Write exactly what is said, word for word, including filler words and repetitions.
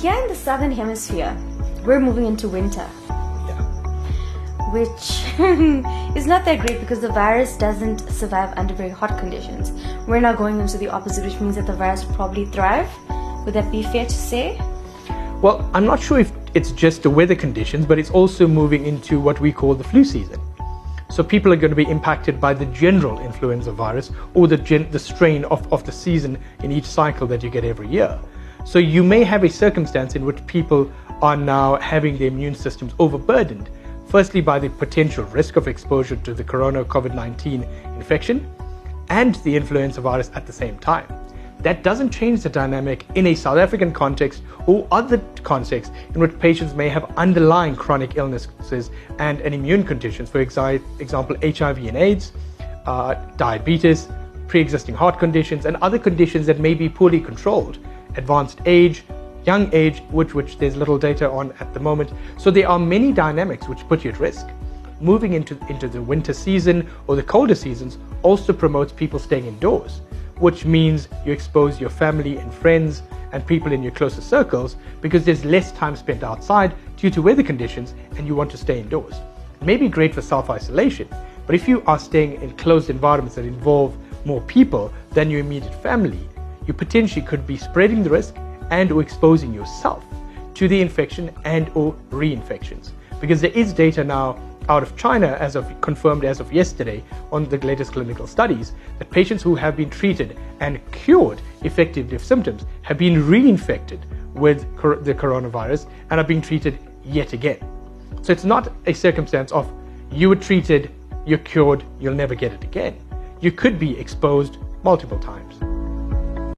here in the southern hemisphere, we're moving into winter. Yeah. Which is not that great because the virus doesn't survive under very hot conditions. We're now going into the opposite, which means that the virus will probably thrive. Would that be fair to say? Well, I'm not sure if it's just the weather conditions, but it's also moving into what we call the flu season. So people are going to be impacted by the general influenza virus or the, gen the strain of, of the season in each cycle that you get every year. So you may have a circumstance in which people are now having their immune systems overburdened, firstly by the potential risk of exposure to the corona COVID nineteen infection and the influenza virus at the same time. That doesn't change the dynamic in a South African context or other contexts in which patients may have underlying chronic illnesses and, and immune conditions, for example, H I V and AIDS, uh, diabetes, pre-existing heart conditions, and other conditions that may be poorly controlled, advanced age, young age, which, which there's little data on at the moment. So there are many dynamics which put you at risk. Moving into, into the winter season or the colder seasons also promotes people staying indoors, which means you expose your family and friends and people in your closest circles because there's less time spent outside due to weather conditions and you want to stay indoors. It may be great for self-isolation, but if you are staying in closed environments that involve more people than your immediate family, you potentially could be spreading the risk and or exposing yourself to the infection and or reinfections. Because there is data now out of China, as of confirmed as of yesterday on the latest clinical studies, that patients who have been treated and cured effectively of symptoms have been reinfected with cor the coronavirus and are being treated yet again. So it's not a circumstance of you were treated, you're cured, you'll never get it again. You could be exposed multiple times.